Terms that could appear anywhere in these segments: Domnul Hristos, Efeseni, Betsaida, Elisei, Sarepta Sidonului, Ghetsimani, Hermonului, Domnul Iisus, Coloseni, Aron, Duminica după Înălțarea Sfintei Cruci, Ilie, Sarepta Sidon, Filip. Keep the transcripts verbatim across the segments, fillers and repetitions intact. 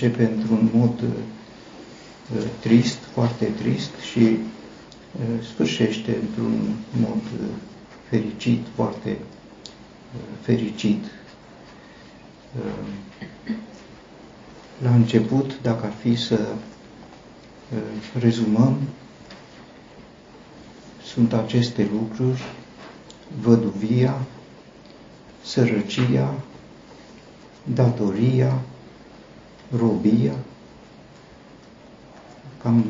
Începe într-un mod uh, trist, foarte trist și uh, sfârșește într-un mod uh, fericit, foarte uh, fericit. Uh, la început, dacă ar fi să uh, rezumăm, sunt aceste lucruri: văduvia, sărăcia, datoria, robia. Cam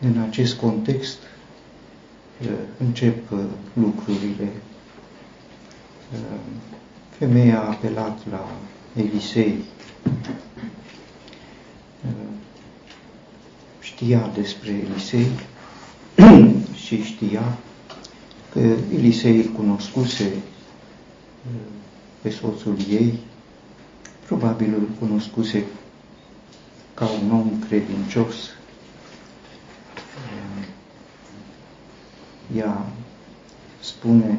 în acest context încep lucrurile. Femeia a apelat la Elisei. Știa despre Elisei și știa că Elisei îl cunoscuse pe soțul ei, probabil îl cunoscuse ca un om credincios. Ea spune: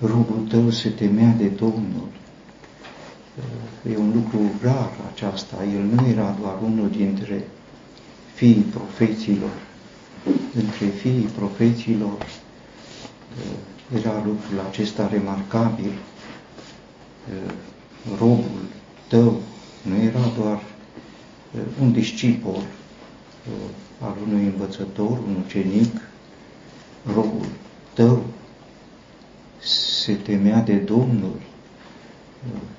robul tău se temea de Domnul. E un lucru rar aceasta. El nu era doar unul dintre fiii profeților. Între fiii profeților era lucrul acesta remarcabil. Robul tău nu era doar un discipol al unui învățător, un ucenic. Robul tău se temea de Domnul.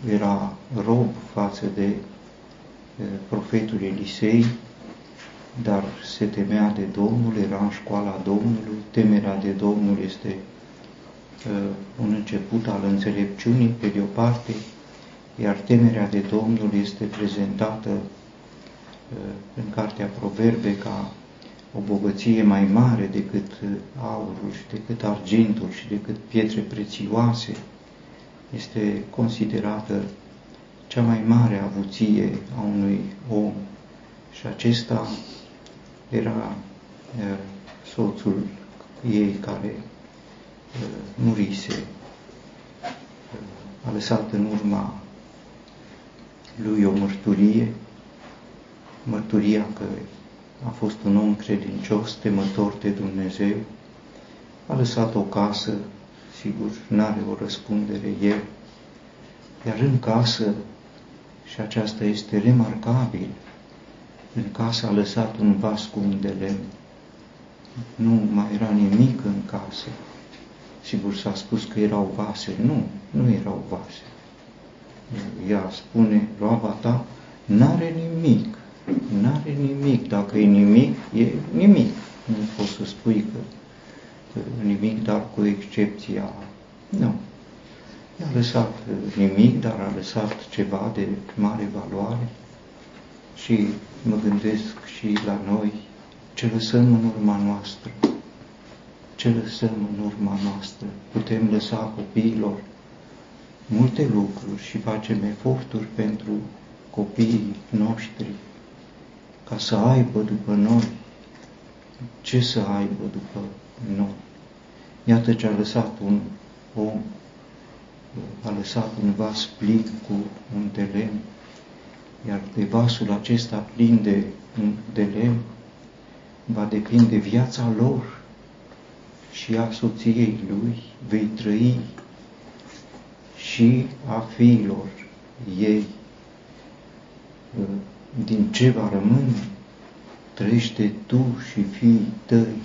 Era rob față de profetul Elisei, dar se temea de Domnul, era în școala Domnului. Temerea de Domnul este un început al înțelepciunii, pe de o parte, iar temerea de Domnul este prezentată în cartea Proverbe ca o bogăție mai mare decât aurul și decât argintul și decât pietre prețioase. Este considerată cea mai mare avuție a unui om și acesta era soțul ei care murise. A lăsat în urma lui o mărturie, mărturia că a fost un om credincios, temător de Dumnezeu, a lăsat o casă, sigur, n-are o răspundere el, iar în casă, și aceasta este remarcabil, în casă a lăsat un vas cu un de lemn. Nu mai era nimic în casă. Sigur, s-a spus că erau vase. Nu, nu erau vase. Ea spune: roaba ta n-are nimic. N-are nimic. Dacă e nimic, e nimic. Nu poți să spui că, că nimic, dar cu excepția... Nu. I-a lăsat nimic, dar a lăsat ceva de mare valoare. Și mă gândesc și la noi, ce lăsăm în urma noastră. Ce lăsăm în urma noastră? Putem lăsa copiilor multe lucruri și facem eforturi pentru copiii noștri ca să aibă după noi ce să aibă după noi. Iată ce a lăsat un om, a lăsat un vas plin cu un de lemn, iar de vasul acesta plin de un de lemn va depinde viața lor și a soției lui, vei trăi, și a fiilor ei. Din ce va rămâne? Trăiește tu și fiii tăi.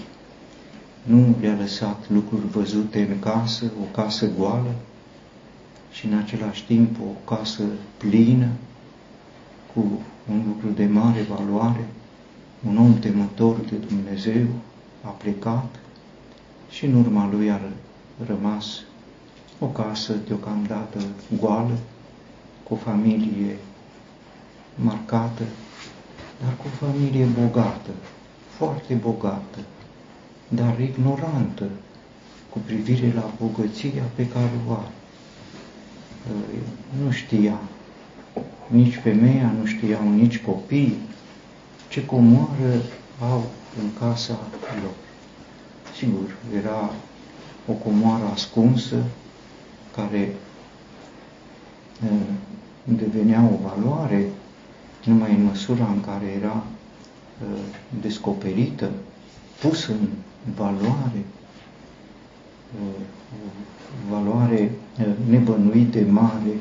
Nu le-a lăsat lucruri văzute în casă, o casă goală și în același timp o casă plină cu un lucru de mare valoare. Un om temător de Dumnezeu a plecat și în urma lui a rămas o casă deocamdată goală, cu o familie marcată, dar cu o familie bogată, foarte bogată, dar ignorantă cu privire la bogăția pe care o are. Nu știa, nici femeia, nu știau nici copiii ce comoară au în casa lor. Sigur, era o comoară ascunsă, care devenea o valoare numai în măsura în care era uh, descoperită, pusă în valoare, uh, valoare uh, nebănuită, mare,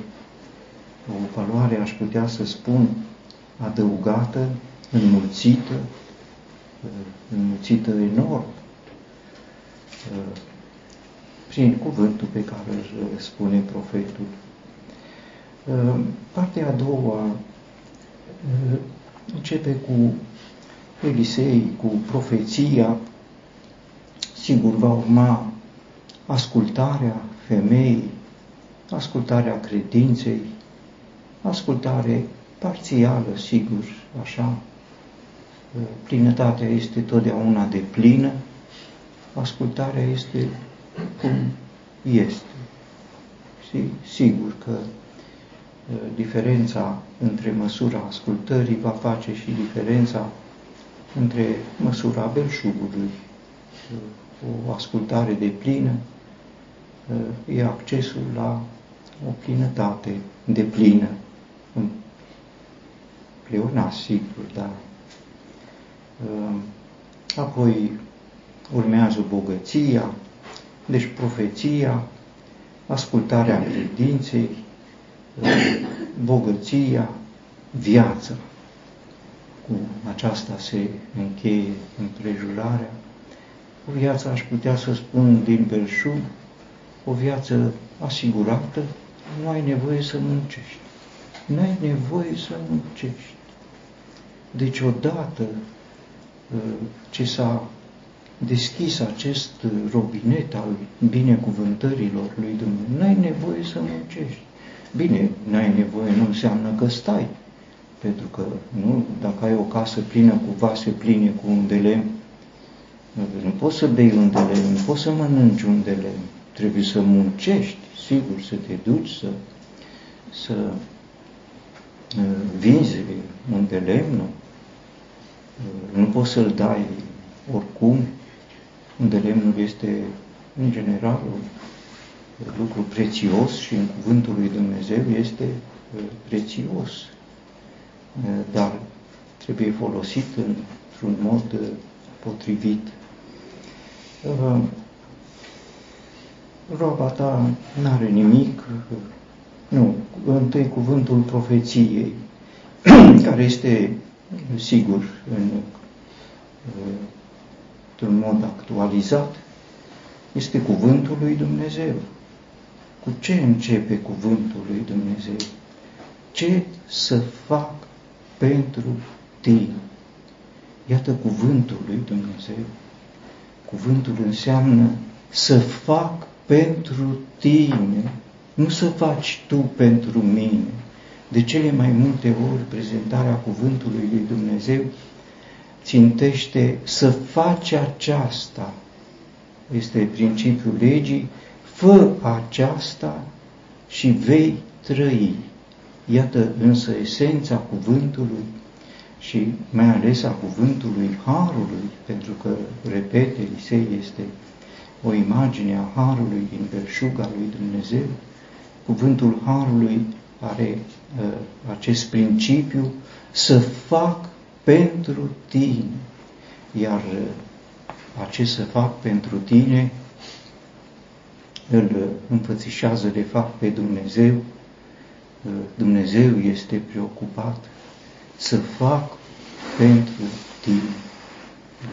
o valoare, aș putea să spun, adăugată, înmulțită, uh, înmulțită enorm, uh, prin cuvântul pe care îl spune profetul. Partea a doua începe cu Elisei, cu profeția. Sigur, va urma ascultarea femeii, ascultarea credinței, ascultare parțială, sigur, așa. Plinătatea este totdeauna deplină, ascultarea este cum este. Și sigur că diferența între măsura ascultării va face și diferența între măsura belșugului. O ascultare deplină e accesul la o plinătate deplină. Pleona, sigur, dar... Apoi urmează bogăția, deci profeția, ascultarea credinței, bogăția, viața. Cu aceasta se încheie împrejurarea. O viață, aș putea să spun, din belșug, o viață asigurată, nu ai nevoie să muncești. Nu ai nevoie să muncești. Deci odată ce s-a deschis acest robinet al binecuvântărilor lui Dumnezeu, nu ai nevoie să muncești. Bine, n-ai nevoie, nu înseamnă că stai, pentru că nu, dacă ai o casă plină cu vase pline cu unde lemn, nu poți să bei unde lemn, nu poți să mănânci unde lemn, trebuie să muncești, sigur, să te duci, să, să uh, vinzi unde lemnul, uh, nu poți să-l dai oricum, unde lemnul este, în general, lucru prețios și în cuvântul lui Dumnezeu este prețios, dar trebuie folosit într-un mod potrivit. Roaba ta n-are nimic, nu, întâi cuvântul profeției, care este, sigur, în, într-un mod actualizat, este cuvântul lui Dumnezeu. Cu ce începe cuvântul lui Dumnezeu? Ce să fac pentru tine? Iată cuvântul lui Dumnezeu. Cuvântul înseamnă să fac pentru tine, nu să faci tu pentru mine. De cele mai multe ori, prezentarea cuvântului lui Dumnezeu țintește să faci aceasta. Este principiul legii. Fă aceasta și vei trăi. Iată însă esența cuvântului și mai ales a cuvântului Harului, pentru că, repet, Elisei este o imagine a Harului din belșuga lui Dumnezeu. Cuvântul Harului are uh, acest principiu, să fac pentru tine. Iar uh, acest să fac pentru tine îl înfățișează de fapt pe Dumnezeu. Dumnezeu este preocupat să fac pentru tine.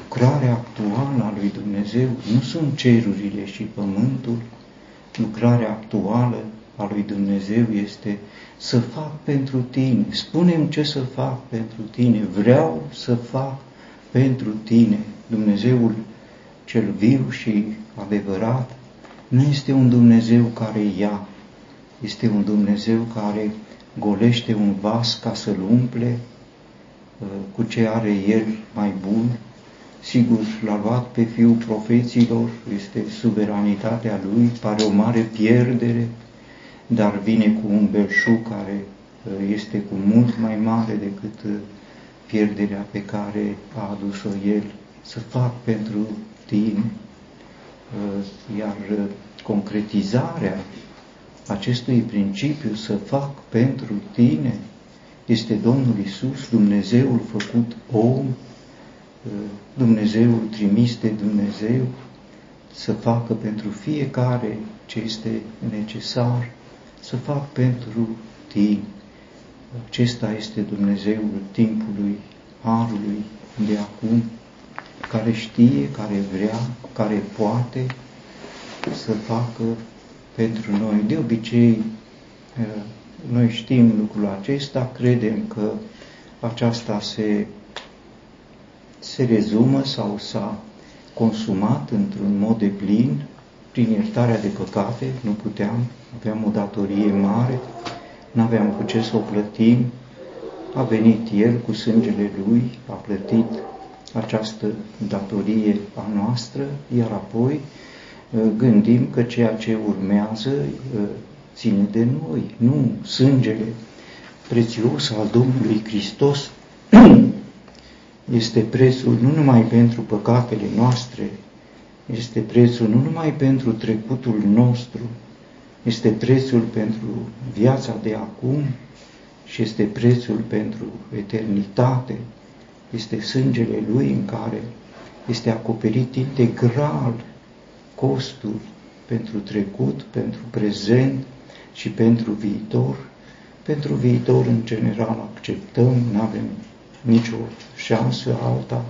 Lucrarea actuală a lui Dumnezeu nu sunt cerurile și pământul. Lucrarea actuală a lui Dumnezeu este să fac pentru tine. Spune-mi ce să fac pentru tine. Vreau să fac pentru tine. Dumnezeul cel viu și adevărat nu este un Dumnezeu care ia, este un Dumnezeu care golește un vas ca să-l umple cu ce are el mai bun. Sigur, l-a luat pe fiul profeților, este suveranitatea lui, pare o mare pierdere, dar vine cu un belșug care este cu mult mai mare decât pierderea pe care a adus-o el. Să fac pentru tine. Iar concretizarea acestui principiu, să fac pentru tine, este Domnul Iisus, Dumnezeul făcut om, Dumnezeul trimis de Dumnezeu să facă pentru fiecare ce este necesar, să fac pentru tine. Acesta este Dumnezeul timpului, harului de acum, care știe, care vrea, care poate să facă pentru noi. De obicei, noi știm lucrul acesta, credem că aceasta se, se rezumă sau s-a consumat într-un mod deplin prin iertarea de păcate. Nu puteam, aveam o datorie mare, n-aveam cu ce să o plătim, a venit El cu sângele Lui, a plătit această datorie a noastră, iar apoi gândim că ceea ce urmează ține de noi. Nu, sângele prețios al Domnului Hristos este prețul nu numai pentru păcatele noastre, este prețul nu numai pentru trecutul nostru, este prețul pentru viața de acum și este prețul pentru eternitate. Este sângele Lui în care este acoperit integral costul pentru trecut, pentru prezent și pentru viitor. Pentru viitor, în general, acceptăm, nu avem nicio șansă alta.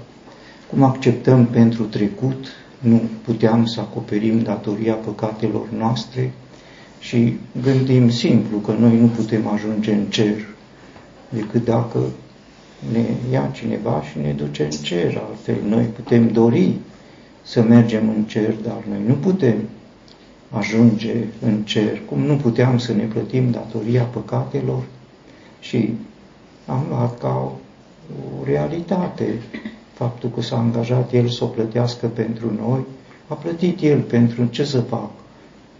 Cum acceptăm pentru trecut, nu puteam să acoperim datoria păcatelor noastre și gândim simplu că noi nu putem ajunge în cer decât dacă ne ia cineva și ne duce în cer. Altfel, noi putem dori să mergem în cer, dar noi nu putem ajunge în cer. Cum nu puteam să ne plătim datoria păcatelor și am luat ca o realitate faptul că s-a angajat El să o plătească pentru noi, a plătit El, pentru ce să fac?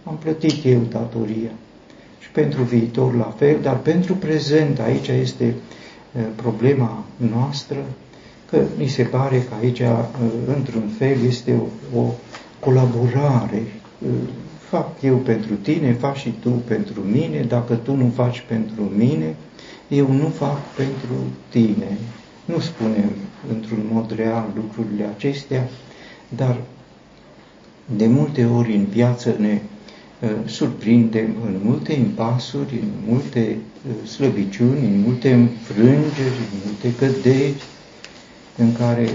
Am plătit Eu datoria. Și pentru viitor la fel, dar pentru prezent, aici este problema noastră, că mi se pare că aici, într-un fel, este o, o colaborare. Fac eu pentru tine, faci și tu pentru mine, dacă tu nu faci pentru mine, eu nu fac pentru tine. Nu spunem într-un mod real lucrurile acestea, dar de multe ori în viață ne surprindem în multe impasuri, în multe slăbiciuni, în multe înfrângeri, în multe căderi, în care,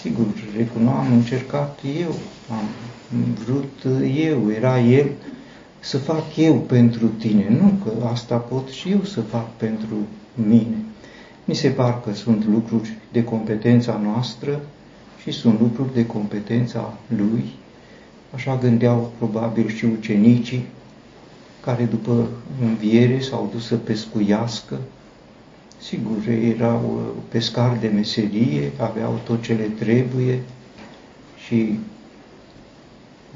sigur, recunoam, am încercat eu, am vrut eu, era El să fac eu pentru tine, nu că asta pot și eu să fac pentru mine. Mi se par că sunt lucruri de competența noastră și sunt lucruri de competența Lui. Așa gândeau probabil și ucenicii care după înviere s-au dus să pescuiască. Sigur, erau pescari de meserie, aveau tot ce le trebuie și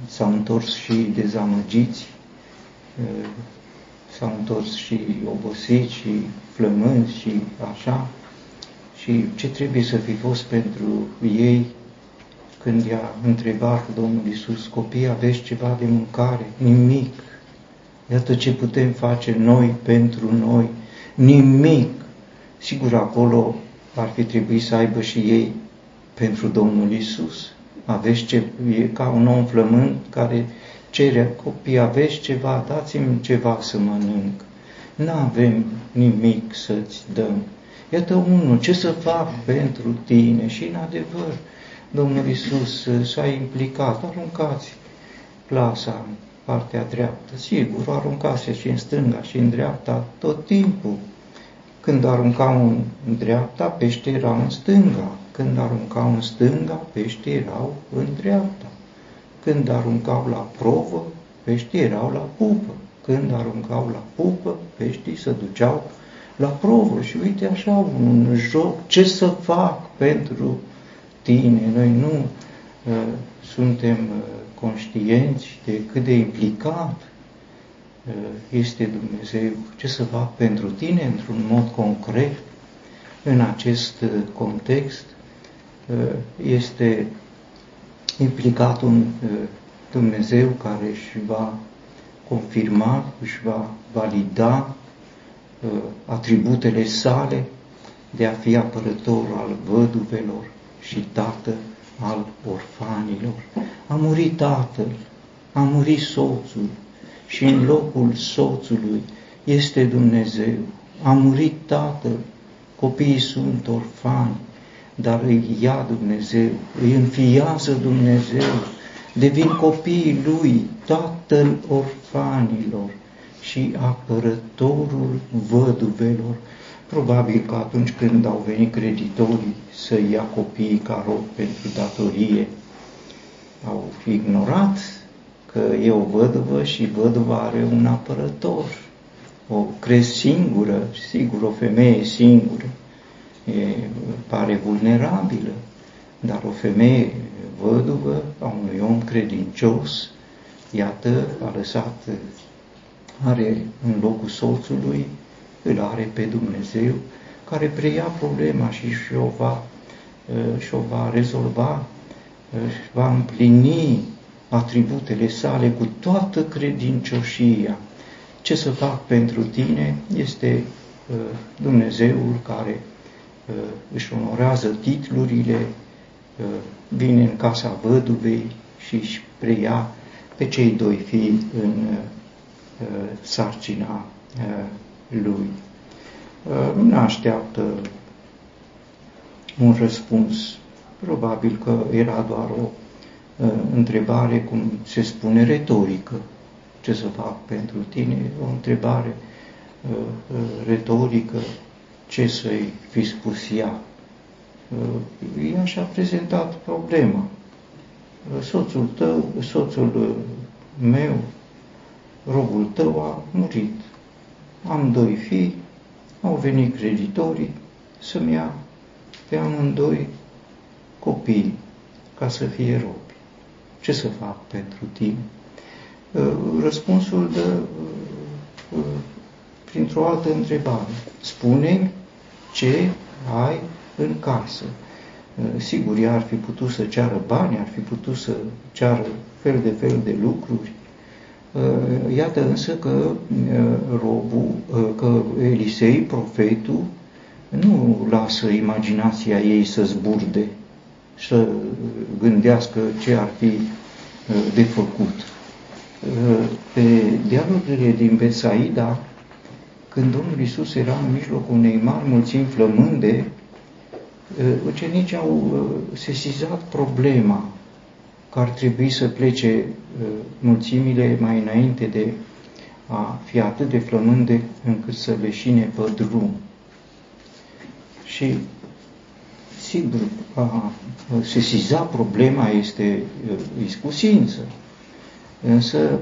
s-au întors și dezamăgiți, s-au întors și obosiți și flămânzi și așa. Și ce trebuie să fi fost pentru ei când i-a întrebat Domnul Iisus: copii, aveți ceva de mâncare? Nimic. Iată ce putem face noi pentru noi. Nimic. Sigur, acolo ar fi trebuit să aibă și ei pentru Domnul Iisus. Aveți ce... E ca un om flămând care cere: copii, aveți ceva? Dați-mi ceva să mănânc. N-avem nimic să-ți dăm. Iată unul, ce să fac pentru tine? Și în adevăr, Domnul Iisus s-a implicat. Aruncați plasa în partea dreaptă. Sigur, aruncați și în stânga și în dreapta tot timpul. Când aruncau în dreapta, pește erau în stânga. Când aruncau în stânga, pește erau în dreapta. Când aruncau la provă, pește erau la pupă. Când aruncau la pupă, peștii se duceau la provă. Și uite așa, un joc, ce să fac pentru tine. Noi nu uh, suntem conștienți de cât de implicat uh, este Dumnezeu. Ce să fac pentru tine într-un mod concret, în acest uh, context, uh, este implicat un uh, Dumnezeu care își va confirma, își va valida atributele sale de a fi apărător al văduvelor și tată al orfanilor. A murit tatăl, a murit soțul și în locul soțului este Dumnezeu. A murit tatăl, copiii sunt orfani, dar îi ia Dumnezeu, îi înfiază Dumnezeu, devin copiii lui, tatăl orfanilor și apărătorul văduvelor. Probabil că atunci când au venit creditorii să ia copiii ca rog pentru datorie, au ignorat că e o văduvă și văduva are un apărător. O cresc singură, sigur, o femeie singură e, pare vulnerabilă, dar o femeie văduvă a unui om credincios, iată, a lăsat, are în locul soțului, îl are pe Dumnezeu, care preia problema și și-o va, și-o va rezolva, și va împlini atributele sale cu toată credincioșia. Ce să fac pentru tine este Dumnezeul care își onorează titlurile, vine în casa văduvei și își preia pe cei doi fii în sarcina lui. Nu ne așteaptă un răspuns. Probabil că era doar o întrebare, cum se spune, retorică. Ce să fac pentru tine? O întrebare retorică. Ce să-i fi spus ea? Ea și-a prezentat problema. Soțul tău, soțul meu, robul tău a murit. Am doi fii, au venit creditorii să-mi ia pe amândoi copii ca să fie robi. Ce să fac pentru tine? Răspunsul dă printr-o altă întrebare. Spune-mi ce ai în casă. Sigur, ea ar fi putut să ceară bani, ar fi putut să ceară fel de fel de lucruri. Iată însă că robul, că Elisei, profetul, nu lasă imaginația ei să zburde, să gândească ce ar fi de făcut. Pe dealurile din Betsaida, când Domnul Iisus era în mijlocul unei mari mulțimi flămânde, ucenicii au sesizat problema că ar trebui să plece mulțimile mai înainte de a fi atât de flămânde încât să leșine pe drum. Și, sigur, a sesiza problema este iscusință, însă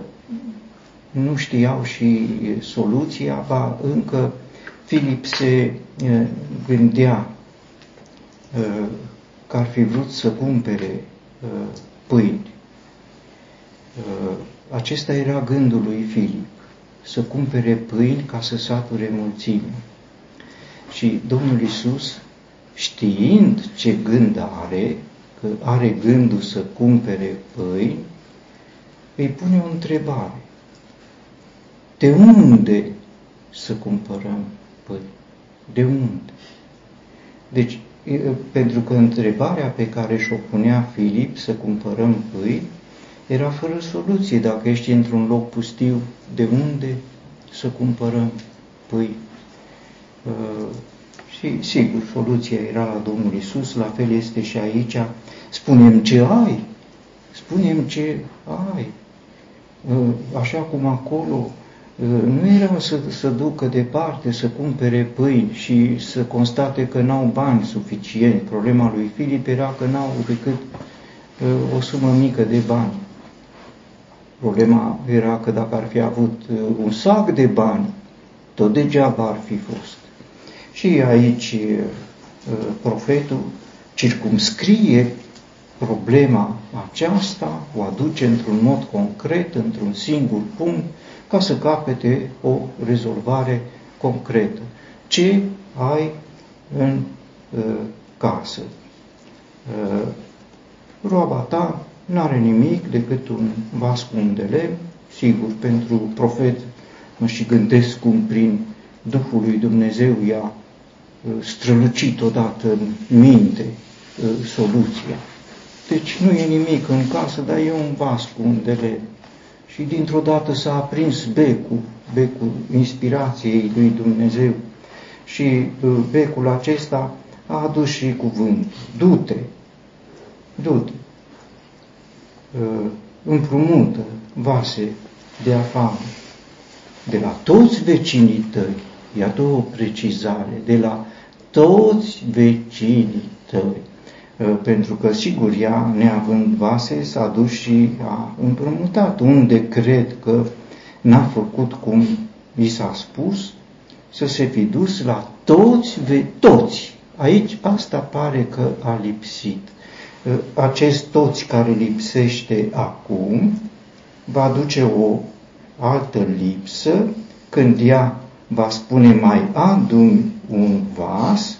nu știau și soluția, ba încă Filip se gândea că ar fi vrut să cumpere pâini. Acesta era gândul lui Filip, să cumpere pâini ca să sature mulțimea. Și Domnul Iisus, știind ce gând are, că are gândul să cumpere pâini, îi pune o întrebare. De unde să cumpărăm pâini? De unde? Deci, pentru că întrebarea pe care și-o punea Filip, să cumpărăm pâini, era fără soluție. Dacă ești într-un loc pustiu, de unde să cumpărăm pâini? Și, sigur, soluția era la Domnul Iisus, la fel este și aici. Spune-mi ce ai, spune-mi ce ai. Așa cum acolo nu era să se ducă departe, să cumpere pâini și să constate că n-au bani suficient. Problema lui Filip era că n-au decât o sumă mică de bani. Problema era că dacă ar fi avut un sac de bani, tot degeaba ar fi fost. Și aici profetul circumscrie problema aceasta, o aduce într-un mod concret, într-un singur punct, ca să capete o rezolvare concretă. Ce ai în uh, casă? Uh, roaba ta n-are nimic decât un vas cu un de lemn, sigur, pentru profet, mă și gândesc cum prin Duhul lui Dumnezeu i-a strălucit odată în minte soluția. Deci nu e nimic în casă, dar e un vas cu un delet. Și dintr-o dată s-a aprins becul, becul inspirației lui Dumnezeu. Și becul acesta a adus și cuvântul. Du-te, du-te, împrumută vase de afară. De la toți vecinii tăi, iată o precizare, de la toți vecinii tăi. Pentru că, sigur, ea, neavând vase, s-a dus și a împrumutat. Unde cred că n-a făcut cum i s-a spus, să se fi dus la toți, ve- toți. Aici asta pare că a lipsit. Acest toți care lipsește acum va duce o altă lipsă când ea va spune mai adu-mi un vas,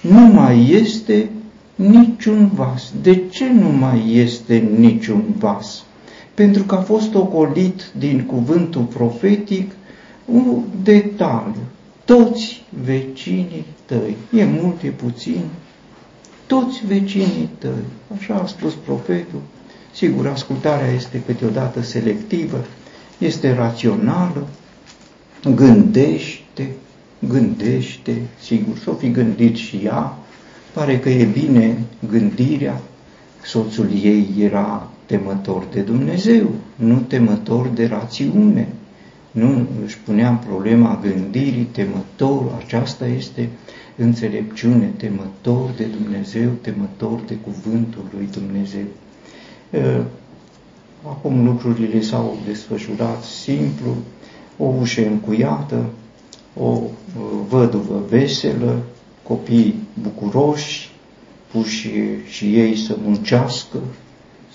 nu mai este niciun vas. De ce nu mai este niciun vas? Pentru că a fost ocolit din cuvântul profetic un detaliu. Toți vecinii tăi, e mult, e puțin, toți vecinii tăi, așa a spus profetul. Sigur, ascultarea este câteodată selectivă, este rațională, gândește, gândește, sigur, s-o fi gândit și ea, pare că e bine gândirea, soțul ei era temător de Dumnezeu, nu temător de rațiune, nu își puneam problema gândirii, temător, aceasta este înțelepciune, temător de Dumnezeu, temător de cuvântul lui Dumnezeu. Acum lucrurile s-au desfășurat simplu, o ușă încuiată, o văduvă veselă, copii bucuroși, puși și ei să muncească,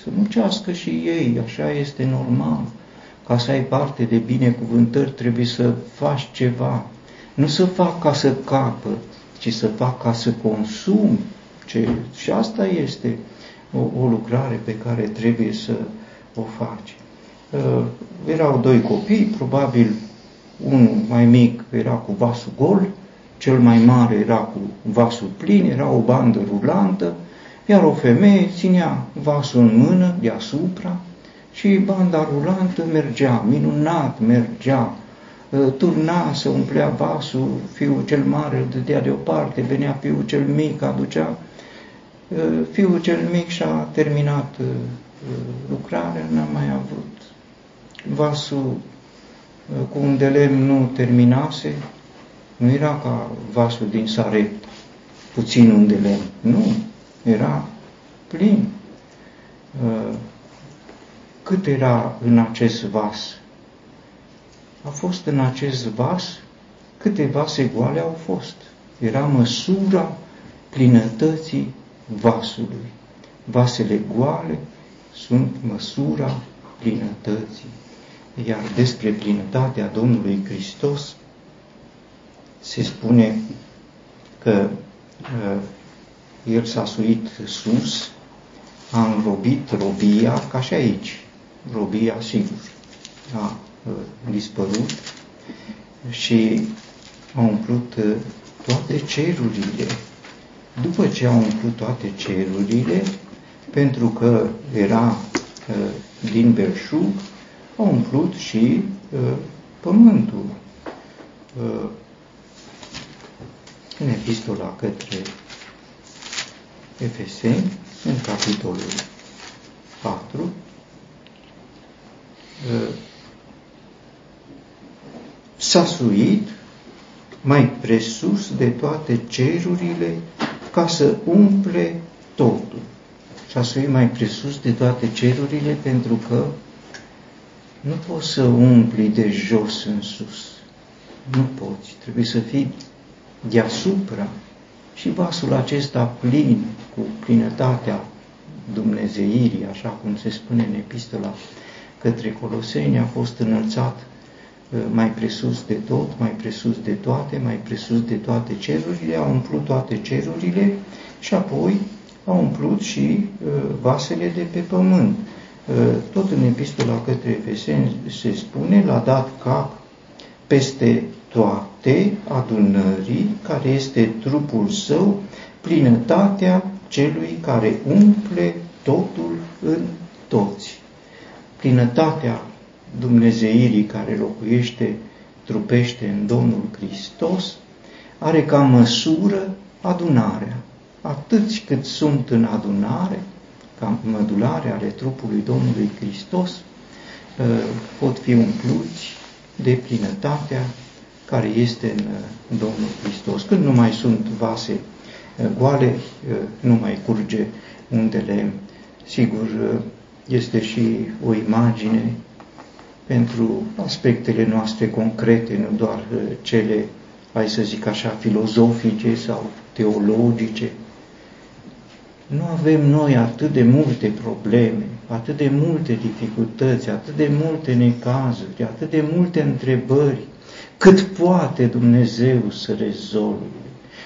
să muncească și ei, așa este normal. Ca să ai parte de binecuvântări trebuie să faci ceva, nu să fac ca să capăt, ci să fac ca să consum. Ce... Și asta este o, o lucrare pe care trebuie să o faci. Uh, erau doi copii, probabil unul mai mic era cu vasul gol, cel mai mare era cu vasul plin, era o bandă rulantă, iar o femeie ținea vasul în mână deasupra și banda rulantă mergea, minunat mergea, turna, se umplea vasul, fiul cel mare îl dădea deoparte, venea fiul cel mic, aducea, fiul cel mic și-a terminat lucrarea, n-a mai avut. Vasul cu un de lemn nu terminase, nu era ca vasul din Sarepta, puțin un de lemn, nu, era plin. Cât era în acest vas? A fost în acest vas, câte vase goale au fost. Era măsura plinătății vasului. Vasele goale sunt măsura plinătății. Iar despre plinătatea Domnului Hristos se spune că uh, El s-a suit sus, a înrobit robia, ca și aici. Robia, sigur, a uh, dispărut și a umplut uh, toate cerurile. După ce a umplut toate cerurile, pentru că era uh, din belșug, a umplut și uh, pământul. Uh, în epistola către Efeseni, în capitolul patru, s-a suit mai presus de toate cerurile ca să umple totul. S-a suit mai presus de toate cerurile pentru că nu poți să umpli de jos în sus. Nu poți. Trebuie să fii deasupra și vasul acesta plin, cu plinătatea dumnezeirii, așa cum se spune în epistola către Coloseni, a fost înălțat mai presus de tot, mai presus de toate, mai presus de toate cerurile, a umplut toate cerurile și apoi a umplut și vasele de pe pământ. Tot în epistola către Efeseni se spune, l-a dat cap peste toate adunării care este trupul său, plinătatea celui care umple totul în toți. Plinătatea dumnezeirii care locuiește, trupește în Domnul Hristos, are ca măsură adunarea. Atâți cât sunt în adunare, ca mădulare ale trupului Domnului Hristos, pot fi umpluți de plinătatea care este în Domnul Hristos. Când nu mai sunt vase goale, nu mai curge undele. Sigur, este și o imagine pentru aspectele noastre concrete, nu doar cele, hai să zic așa, filozofice sau teologice. Nu avem noi atât de multe probleme, atât de multe dificultăți, atât de multe necazuri, atât de multe întrebări, cât poate Dumnezeu să rezolve.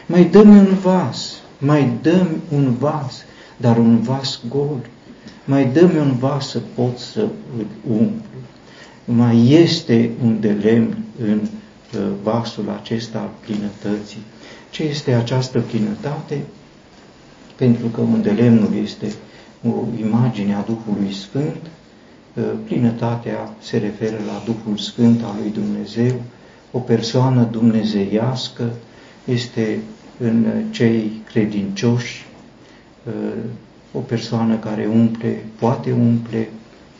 Mai dăm un vas, mai dăm un vas, dar un vas gol. Mai dăm un vas să pot să îl umplu. Mai este un de lemn în vasul acesta al plinătății. Ce este această plinătate? Pentru că undelemnul este o imagine a Duhului Sfânt, plinătatea se referă la Duhul Sfânt al lui Dumnezeu, o persoană dumnezeiască este în cei credincioși, o persoană care umple, poate umple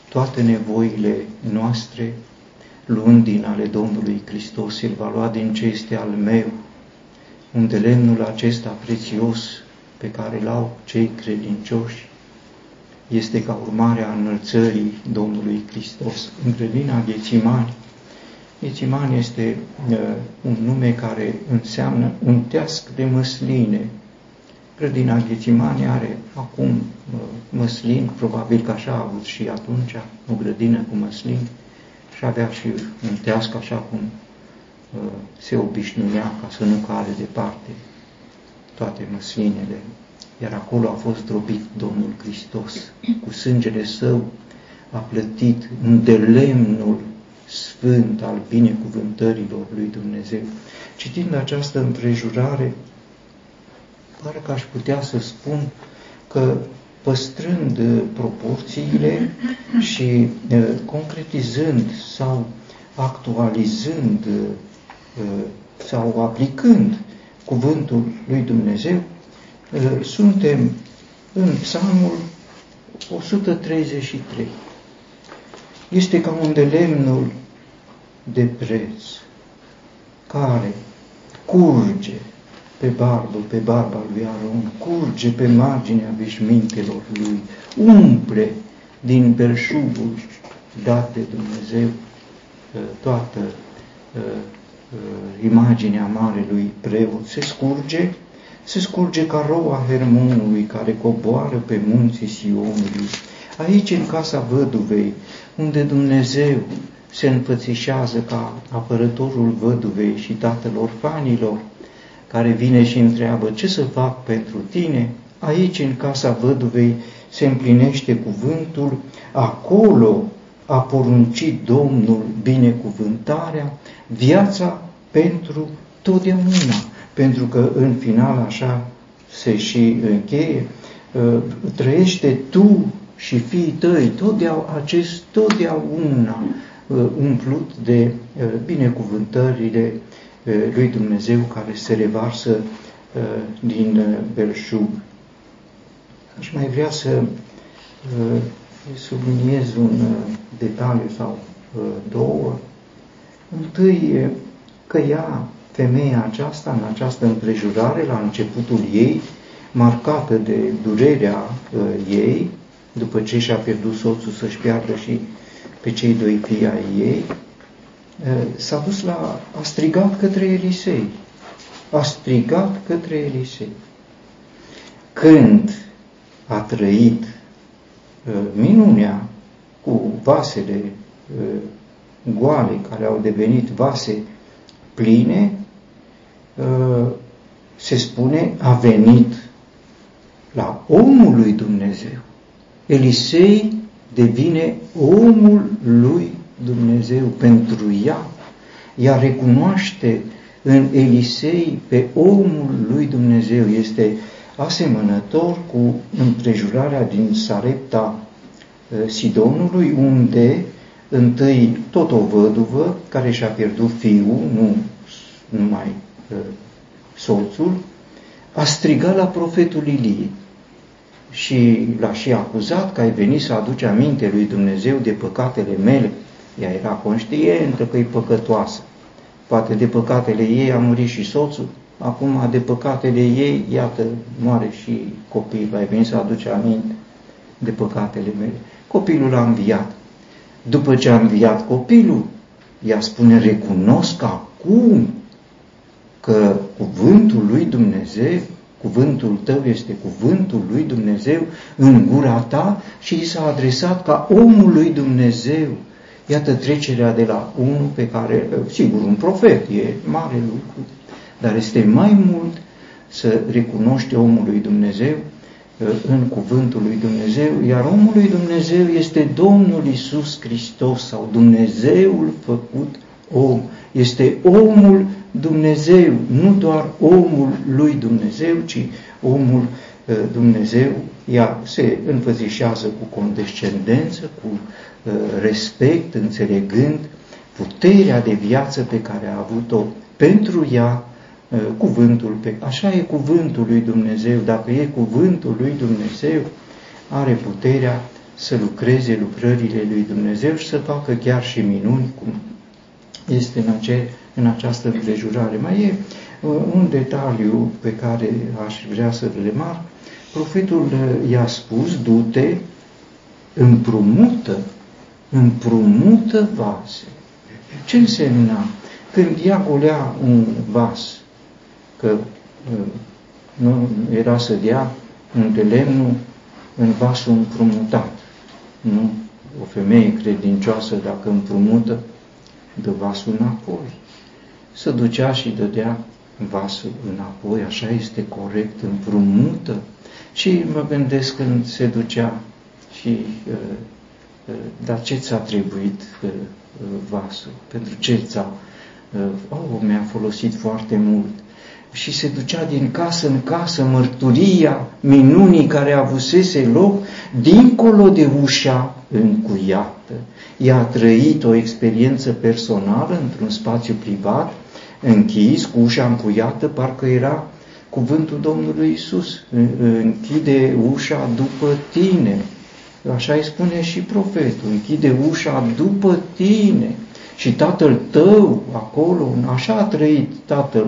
toate nevoile noastre, luând din ale Domnului Hristos, el va lua din ce este al meu, undelemnul acesta prețios, pe care l-au cei credincioși, este ca urmare a înălțării Domnului Hristos. În grădina Ghetsimani, Ghetsimani este uh, un nume care înseamnă un teasc de măsline. Grădina Ghetsimani are acum uh, măslin, probabil că așa a avut și atunci, o grădină cu măslin, și avea și un teasc așa cum uh, se obișnuia ca să nu care departe toate măslinele, iar acolo a fost robit Domnul Hristos. Cu sângele său a plătit îndelemnul sfânt al binecuvântărilor lui Dumnezeu. Citind această împrejurare, pare că aș putea să spun că păstrând proporțiile și concretizând sau actualizând sau aplicând cuvântul lui Dumnezeu, suntem în Psalmul o sută treizeci și trei. Este ca un delemnul de preț care curge pe barbă, pe barba lui Aron, curge pe marginea veșmintelor lui, umple din belșugul dat de Dumnezeu toată imaginea marelui preot, se scurge, se scurge ca roa Hermonului care coboară pe munții Sionului. Aici, în casa văduvei, unde Dumnezeu se înfățișează ca apărătorul văduvei și tatăl orfanilor, care vine și întreabă ce să fac pentru tine, aici, în casa văduvei, se împlinește cuvântul, acolo a poruncit Domnul binecuvântarea, viața pentru totdeauna, pentru că în final așa se și încheie, trăiește tu și fiii tăi, totdeauna, acest totdeauna umplut de binecuvântările lui Dumnezeu care se revarsă din belșug. Aș mai vrea să subliniez un detaliu sau două. Întâi, că ea, femeia aceasta, în această împrejurare, la începutul ei, marcată de durerea uh, ei, după ce și-a pierdut soțul să-și piardă și pe cei doi fii ai ei, uh, s-a dus la, a strigat către Elisei. A strigat către Elisei. Când a trăit uh, minunea cu vasele uh, goale, care au devenit vase pline, se spune, a venit la omul lui Dumnezeu. Elisei devine omul lui Dumnezeu pentru ea. ea recunoaște în Elisei pe omul lui Dumnezeu, este asemănător cu împrejurarea din Sarepta Sidonului, unde întâi tot o văduvă care și-a pierdut fiul, nu numai soțul, a strigat la profetul Ilie și l-a și acuzat că ai venit să aduci aminte lui Dumnezeu de păcatele mele. Ea era conștientă că e păcătoasă. Poate de păcatele ei a murit și soțul, acum de păcatele ei, iată, moare și copilul, ai venit să aduci aminte de păcatele mele. Copilul a înviat. După ce a înviat copilul, ea spune, recunosc acum că cuvântul lui Dumnezeu, cuvântul tău este cuvântul lui Dumnezeu în gura ta, și i s-a adresat ca omul lui Dumnezeu. Iată trecerea de la unul pe care, sigur, un profet e mare lucru, dar este mai mult să recunoște omul lui Dumnezeu în cuvântul lui Dumnezeu, iar omul lui Dumnezeu este Domnul Iisus Hristos sau Dumnezeul făcut om. Este omul Dumnezeu, nu doar omul lui Dumnezeu, ci omul Dumnezeu. Ea se înfățișează cu condescendență, cu respect, înțelegând puterea de viață pe care a avut-o pentru ea cuvântul. Pe... Așa e cuvântul lui Dumnezeu. Dacă e cuvântul lui Dumnezeu, are puterea să lucreze lucrările lui Dumnezeu și să facă chiar și minuni, cum este în, ace... în această împrejurare. Mai e un detaliu pe care aș vrea să-l remarc. Profetul i-a spus, du-te, împrumută, împrumută vase. Ce însemna? Când ea golea un vas, că nu era să dea între lemnul în vasul împrumutat. Nu? O femeie credincioasă, dacă împrumută, dă vasul înapoi. Se ducea și dădea vasul înapoi, așa este corect, împrumută. Și mă gândesc când se ducea și, dar ce ți-a trebuit vasul? Pentru ce ți-a? Oh, mi-a folosit foarte mult. Și se ducea din casă în casă, mărturia minunii care avusese loc dincolo de ușa încuiată. Ea a trăit o experiență personală într-un spațiu privat, închis, cu ușa încuiată, parcă era cuvântul Domnului Iisus. Închide ușa după tine. Așa îi spune și profetul, închide ușa după tine. Și tatăl tău, acolo, așa a trăit tatăl,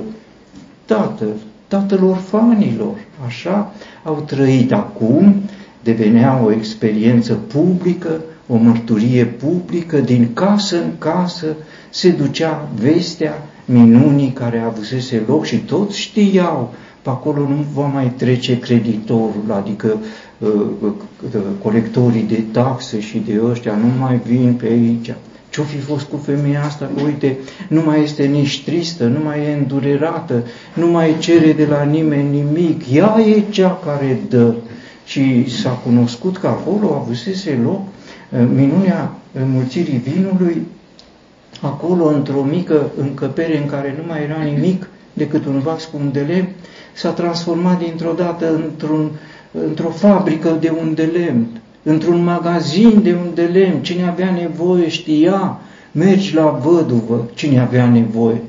tatăl, tatăl orfanilor, așa au trăit. Acum devenea o experiență publică, o mărturie publică, din casă în casă se ducea vestea minunii care avusese loc și toți știau, pe acolo nu va mai trece creditorul, adică colectorii de taxe și de ăștia, nu mai vin pe aici. Ce-o fi fost cu femeia asta? Că, uite, nu mai este nici tristă, nu mai e îndurerată, nu mai cere de la nimeni nimic. Ea e cea care dă. Și s-a cunoscut că acolo avusese loc minunea înmulțirii vinului, acolo, într-o mică încăpere în care nu mai era nimic decât un vas cu un de lemn, s-a transformat dintr-o dată într-un, într-o fabrică de un de lemn, într-un magazin de un de lemn. Cine avea nevoie știa, mergi la văduvă, cine avea nevoie,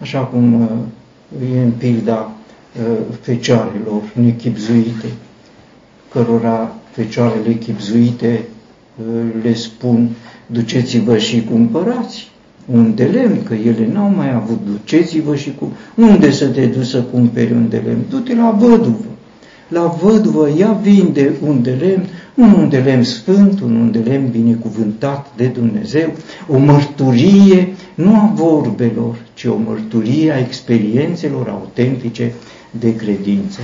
așa cum uh, e în pilda uh, fecioarelor nechibzuite, cărora fecioarele chibzuite uh, le spun, duceți-vă și cumpărați un de lemn, că ele n-au mai avut, duceți-vă și cum. Unde să te duci să cumperi un de lemn? Du-te la văduvă. La văduvă, ea vinde un de lemn, un un de lemn sfânt, un un de lemn binecuvântat de Dumnezeu, o mărturie, nu a vorbelor, ci o mărturie a experiențelor autentice de credință.